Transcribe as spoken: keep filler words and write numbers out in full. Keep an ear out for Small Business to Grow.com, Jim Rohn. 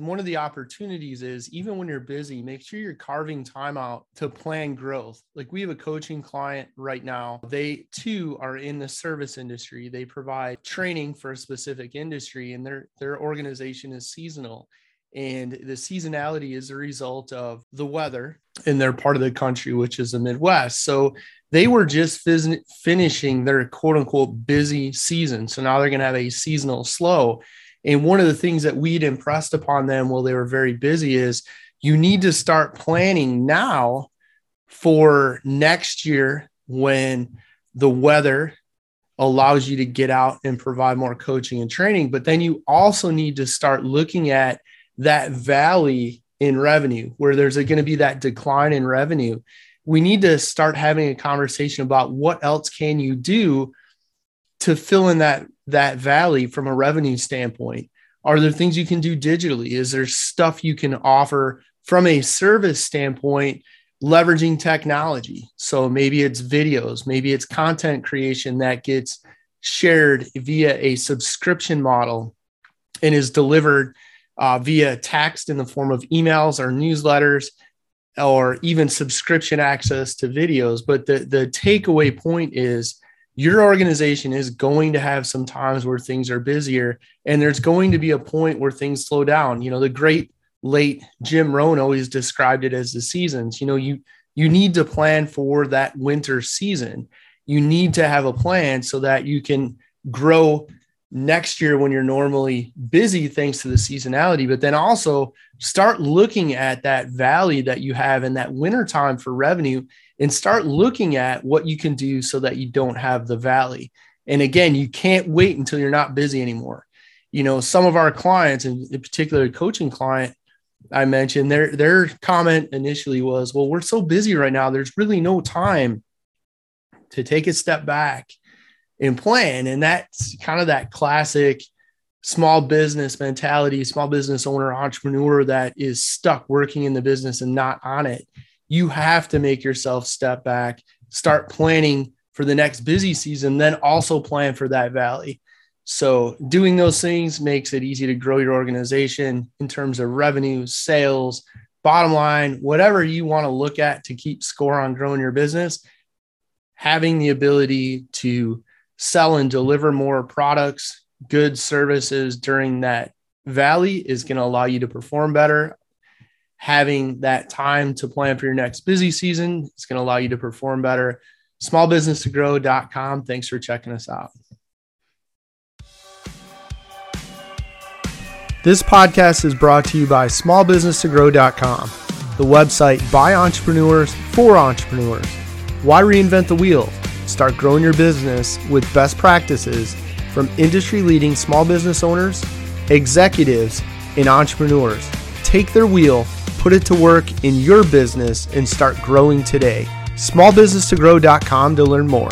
one of the opportunities is, even when you're busy, make sure you're carving time out to plan growth. Like, we have a coaching client right now. They too are in the service industry. They provide training for a specific industry, and their, their organization is seasonal. And the seasonality is a result of the weather in their part of the country, which is the Midwest. So they were just fin- finishing their quote unquote busy season. So now they're going to have a seasonal slow. And one of the things that we'd impressed upon them while they were very busy is, you need to start planning now for next year when the weather allows you to get out and provide more coaching and training. But then you also need to start looking at that valley in revenue where there's going to be that decline in revenue. We need to start having a conversation about what else can you do to fill in that, that valley from a revenue standpoint. Are there things you can do digitally? Is there stuff you can offer from a service standpoint, leveraging technology? So maybe it's videos, maybe it's content creation that gets shared via a subscription model and is delivered Uh, via text in the form of emails or newsletters, or even subscription access to videos. But the, the takeaway point is, your organization is going to have some times where things are busier, and there's going to be a point where things slow down. You know, the great late Jim Rohn always described it as the seasons. You know, you, you need to plan for that winter season. You need to have a plan so that you can grow next year when you're normally busy thanks to the seasonality, but then also start looking at that valley that you have in that winter time for revenue, and start looking at what you can do so that you don't have the valley. And again, you can't wait until you're not busy anymore. You know, some of our clients, and in particular a coaching client I mentioned, their, their comment initially was, well, we're so busy right now, there's really no time to take a step back and plan. And that's kind of that classic small business mentality, small business owner, entrepreneur that is stuck working in the business and not on it. You have to make yourself step back, start planning for the next busy season, then also plan for that valley. So doing those things makes it easy to grow your organization in terms of revenue, sales, bottom line, whatever you want to look at to keep score on growing your business. Having the ability to sell and deliver more products, goods, services during that valley is going to allow you to perform better. Having that time to plan for your next busy season is going to allow you to perform better. small business to grow dot com. Thanks for checking us out. This podcast is brought to you by small business to grow dot com, the website by entrepreneurs for entrepreneurs. Why reinvent the wheel? Start growing your business with best practices from industry-leading small business owners, executives, and entrepreneurs. Take their wheel, put it to work in your business, and start growing today. small business to grow dot com to learn more.